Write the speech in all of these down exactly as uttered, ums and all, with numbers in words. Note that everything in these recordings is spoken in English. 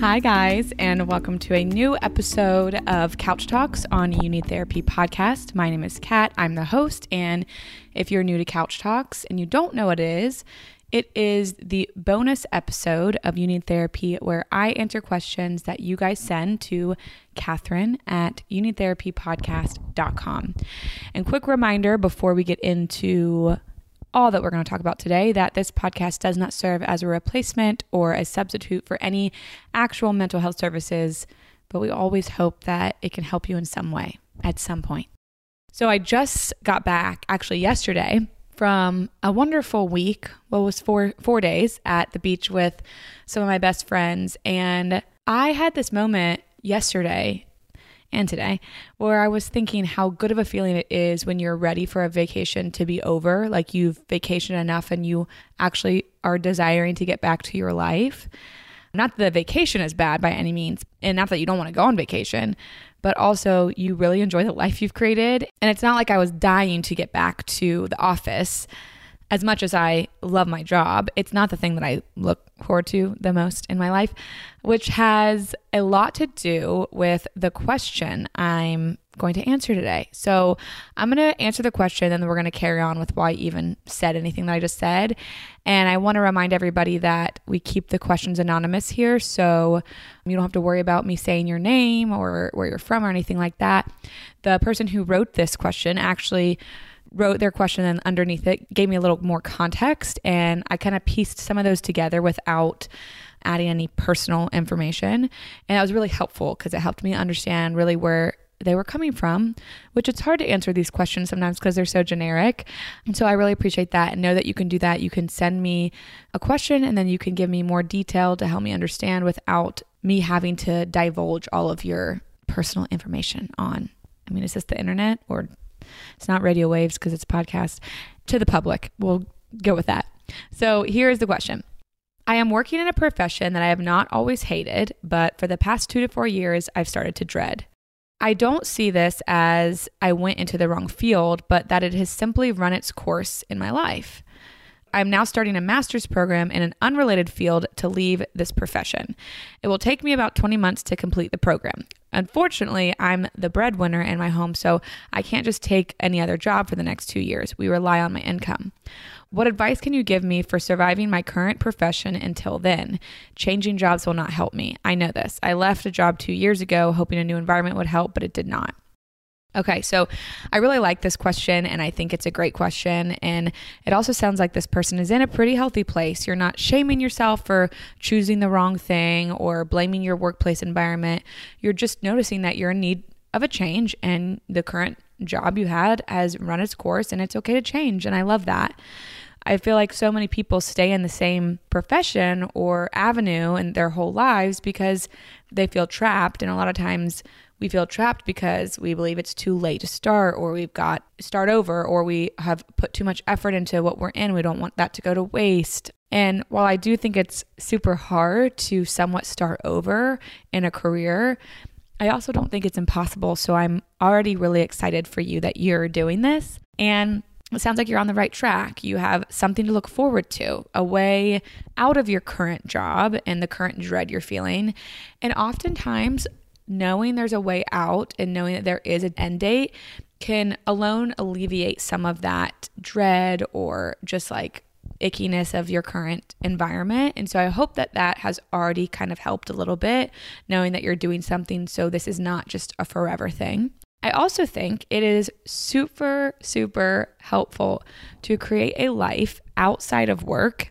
Hi, guys, and welcome to a new episode of Couch Talks on You Need Therapy Podcast. My name is Kat. I'm the host, and if you're new to Couch Talks and you don't know what it is, it is the bonus episode of You Need Therapy where I answer questions that you guys send to Kathryn at you need therapy podcast dot com. And quick reminder before we get into all that we're going to talk about today, that this podcast does not serve as a replacement or a substitute for any actual mental health services, but we always hope that it can help you in some way at some point. So I just got back actually yesterday from a wonderful week, what was four, four days at the beach with some of my best friends. And I had this moment yesterday and today, where I was thinking how good of a feeling it is when you're ready for a vacation to be over, like you've vacationed enough and you actually are desiring to get back to your life. Not that the vacation is bad by any means, and not that you don't want to go on vacation, but also you really enjoy the life you've created. And it's not like I was dying to get back to the office. As much as I love my job, it's not the thing that I look forward to the most in my life, which has a lot to do with the question I'm going to answer today. So I'm going to answer the question, and then we're going to carry on with why I even said anything that I just said. And I want to remind everybody that we keep the questions anonymous here, so you don't have to worry about me saying your name or where you're from or anything like that. The person who wrote this question actually wrote their question, and underneath it gave me a little more context, and I kind of pieced some of those together without adding any personal information. And that was really helpful because it helped me understand really where they were coming from, which it's hard to answer these questions sometimes because they're so generic. And so I really appreciate that, and know that you can do that. You can send me a question, and then you can give me more detail to help me understand without me having to divulge all of your personal information on, I mean, is this the internet or it's not radio waves because it's a podcast, to the public. We'll go with that. So here is the question. I am working in a profession that I have not always hated, but for the past two to four years, I've started to dread. I don't see this as I went into the wrong field, but that it has simply run its course in my life. I'm now starting a master's program in an unrelated field to leave this profession. It will take me about twenty months to complete the program. Unfortunately, I'm the breadwinner in my home, so I can't just take any other job for the next two years. We rely on my income. What advice can you give me for surviving my current profession until then? Changing jobs will not help me. I know this. I left a job two years ago hoping a new environment would help, but it did not. Okay, so I really like this question, and I think it's a great question. And it also sounds like this person is in a pretty healthy place. You're not shaming yourself for choosing the wrong thing or blaming your workplace environment. You're just noticing that you're in need of a change, and the current job you had has run its course, and it's okay to change. And I love that. I feel like so many people stay in the same profession or avenue in their whole lives because they feel trapped, and a lot of times we feel trapped because we believe it's too late to start, or we've got start over, or we have put too much effort into what we're in. We don't want that to go to waste. And while I do think it's super hard to somewhat start over in a career, I also don't think it's impossible. So I'm already really excited for you that you're doing this. And it sounds like you're on the right track. You have something to look forward to, a way out of your current job and the current dread you're feeling. And oftentimes, knowing there's a way out and knowing that there is an end date can alone alleviate some of that dread or just like ickiness of your current environment. And so I hope that that has already kind of helped a little bit, knowing that you're doing something, so this is not just a forever thing. I also think it is super, super helpful to create a life outside of work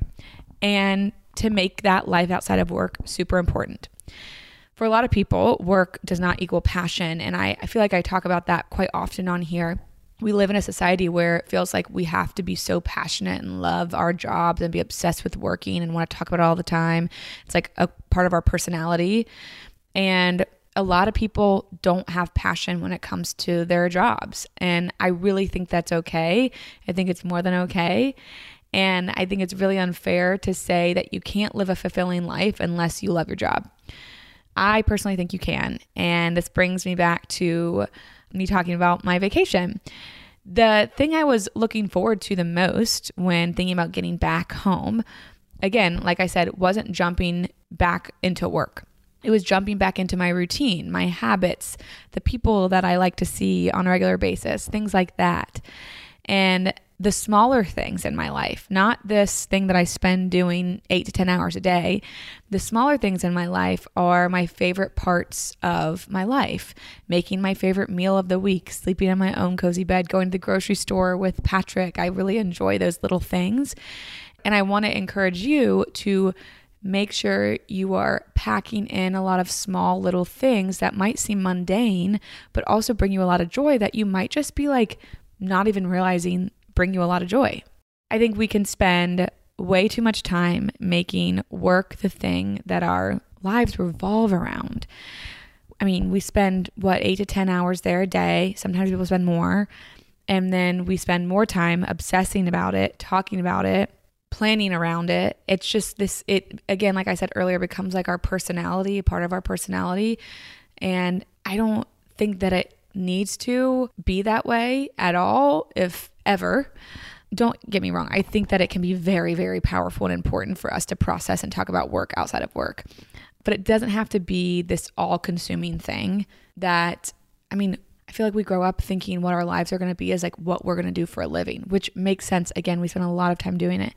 and to make that life outside of work super important. For a lot of people, work does not equal passion. And I, I feel like I talk about that quite often on here. We live in a society where it feels like we have to be so passionate and love our jobs and be obsessed with working and want to talk about it all the time. It's like a part of our personality. And a lot of people don't have passion when it comes to their jobs. And I really think that's okay. I think it's more than okay. And I think it's really unfair to say that you can't live a fulfilling life unless you love your job. I personally think you can. And this brings me back to me talking about my vacation. The thing I was looking forward to the most when thinking about getting back home, again, like I said, wasn't jumping back into work. It was jumping back into my routine, my habits, the people that I like to see on a regular basis, things like that. And the smaller things in my life, not this thing that I spend doing eight to ten hours a day. The smaller things in my life are my favorite parts of my life. Making my favorite meal of the week, sleeping in my own cozy bed, going to the grocery store with Patrick. I really enjoy those little things. And I want to encourage you to make sure you are packing in a lot of small little things that might seem mundane, but also bring you a lot of joy that you might just be like not even realizing bring you a lot of joy. I think we can spend way too much time making work the thing that our lives revolve around. I mean, we spend what, eight to ten hours there a day. Sometimes people spend more. And then we spend more time obsessing about it, talking about it, planning around it. It's just this, it, again, like I said earlier, becomes like our personality, part of our personality. And I don't think that it needs to be that way at all, if ever. Don't get me wrong. I think that it can be very, very powerful and important for us to process and talk about work outside of work. But it doesn't have to be this all-consuming thing that, I mean, I feel like we grow up thinking what our lives are going to be is like what we're going to do for a living, which makes sense. Again, we spend a lot of time doing it.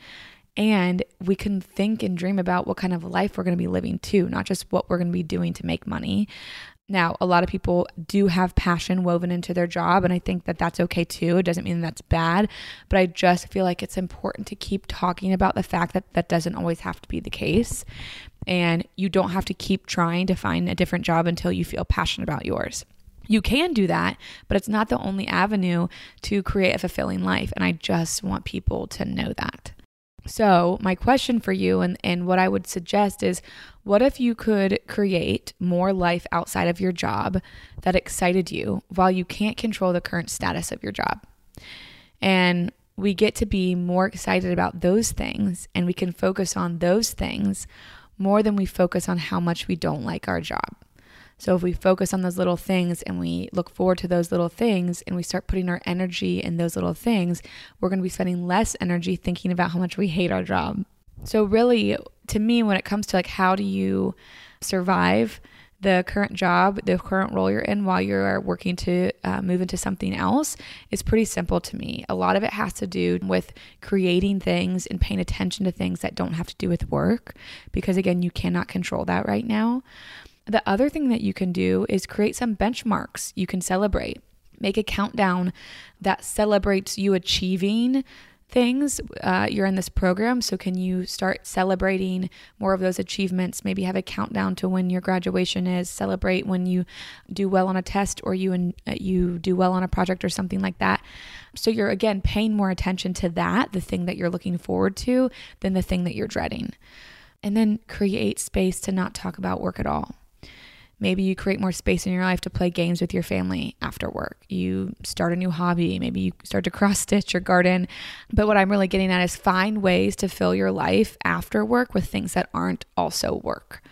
And we can think and dream about what kind of life we're going to be living too, not just what we're going to be doing to make money. Now, a lot of people do have passion woven into their job, and I think that that's okay too. It doesn't mean that's bad, but I just feel like it's important to keep talking about the fact that that doesn't always have to be the case. And you don't have to keep trying to find a different job until you feel passionate about yours. You can do that, but it's not the only avenue to create a fulfilling life. And I just want people to know that. So my question for you and, and what I would suggest is, what if you could create more life outside of your job that excited you while you can't control the current status of your job? And we get to be more excited about those things, and we can focus on those things more than we focus on how much we don't like our job. So if we focus on those little things and we look forward to those little things and we start putting our energy in those little things, we're going to be spending less energy thinking about how much we hate our job. So really, to me, when it comes to like, how do you survive the current job, the current role you're in while you're working to uh, move into something else, is pretty simple to me. A lot of it has to do with creating things and paying attention to things that don't have to do with work, because again, you cannot control that right now. The other thing that you can do is create some benchmarks you can celebrate. Make a countdown that celebrates you achieving things. Uh, you're in this program, so can you start celebrating more of those achievements? Maybe have a countdown to when your graduation is. Celebrate when you do well on a test, or you in, uh, you do well on a project or something like that. So you're, again, paying more attention to that, the thing that you're looking forward to, than the thing that you're dreading. And then create space to not talk about work at all. Maybe you create more space in your life to play games with your family after work. You start a new hobby. Maybe you start to cross stitch or garden. But what I'm really getting at is find ways to fill your life after work with things that aren't also work.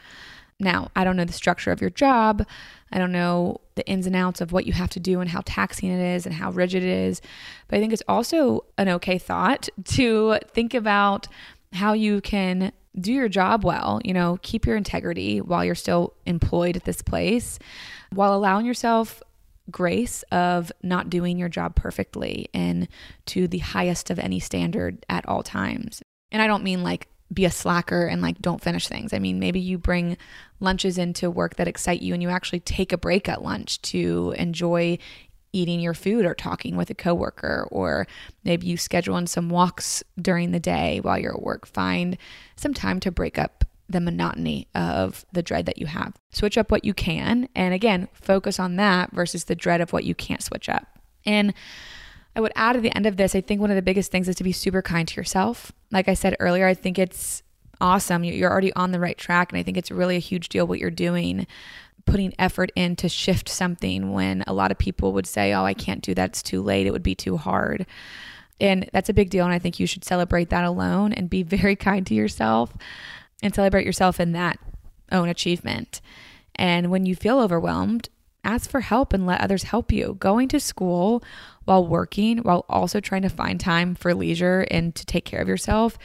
Now, I don't know the structure of your job. I don't know the ins and outs of what you have to do and how taxing it is and how rigid it is. But I think it's also an okay thought to think about how you can do your job well, you know, keep your integrity while you're still employed at this place, while allowing yourself grace of not doing your job perfectly and to the highest of any standard at all times. And I don't mean like be a slacker and like don't finish things. I mean, maybe you bring lunches into work that excite you and you actually take a break at lunch to enjoy eating your food or talking with a coworker, or maybe you schedule in some walks during the day while you're at work. Find some time to break up the monotony of the dread that you have. Switch up what you can. And again, focus on that versus the dread of what you can't switch up. And I would add at the end of this, I think one of the biggest things is to be super kind to yourself. Like I said earlier, I think it's awesome. You're already on the right track. And I think it's really a huge deal what you're doing, putting effort in to shift something when a lot of people would say, oh, I can't do that. It's too late. It would be too hard. And that's a big deal. And I think you should celebrate that alone and be very kind to yourself and celebrate yourself in that own achievement. And when you feel overwhelmed, ask for help and let others help you. Going to school while working, while also trying to find time for leisure and to take care of yourself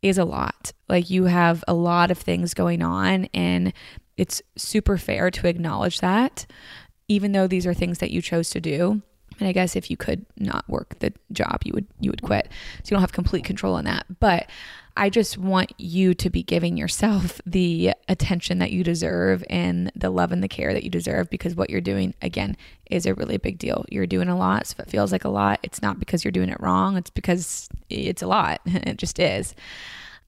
is a lot. Like you have a lot of things going on, and it's super fair to acknowledge that, even though these are things that you chose to do. And I guess if you could not work the job, you would you would quit. So you don't have complete control on that. But I just want you to be giving yourself the attention that you deserve and the love and the care that you deserve, because what you're doing, again, is a really big deal. You're doing a lot. So if it feels like a lot, it's not because you're doing it wrong. It's because it's a lot. It just is.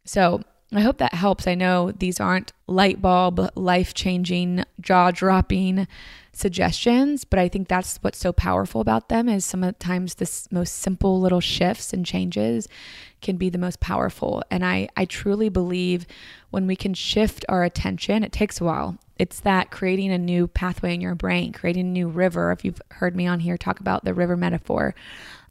So I hope that helps. I know these aren't light bulb, life-changing, jaw-dropping suggestions, but I think that's what's so powerful about them is sometimes the most simple little shifts and changes can be the most powerful. And I, I truly believe when we can shift our attention, it takes a while. It's that creating a new pathway in your brain, creating a new river. If you've heard me on here talk about the river metaphor,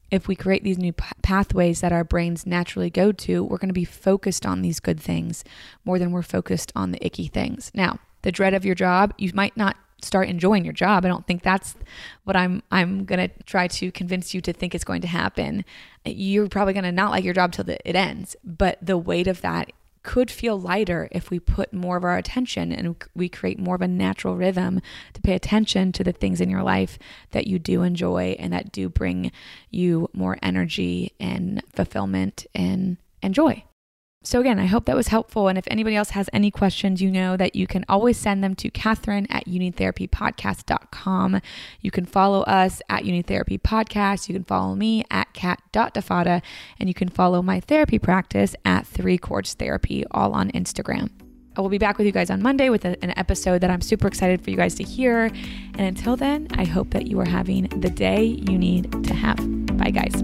if we create these new p- pathways that our brains naturally go to, we're going to be focused on these good things more than we're focused on the icky things. Now, the dread of your job, you might not start enjoying your job. I don't think that's what I'm I'm going to try to convince you to think is going to happen. You're probably going to not like your job till the, it ends. But the weight of that could feel lighter if we put more of our attention and we create more of a natural rhythm to pay attention to the things in your life that you do enjoy and that do bring you more energy and fulfillment and, and joy. So again, I hope that was helpful. And if anybody else has any questions, you know that you can always send them to Kathryn at you need therapy podcast dot com. You can follow us at You Need Therapy Podcast. You can follow me at kat dot defada, and you can follow my therapy practice at Three Cords Therapy, all on Instagram. I will be back with you guys on Monday with a, an episode that I'm super excited for you guys to hear. And until then, I hope that you are having the day you need to have. Bye, guys.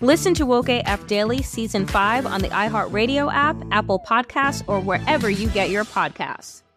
Listen to Woke A F Daily Season five on the iHeartRadio app, Apple Podcasts, or wherever you get your podcasts.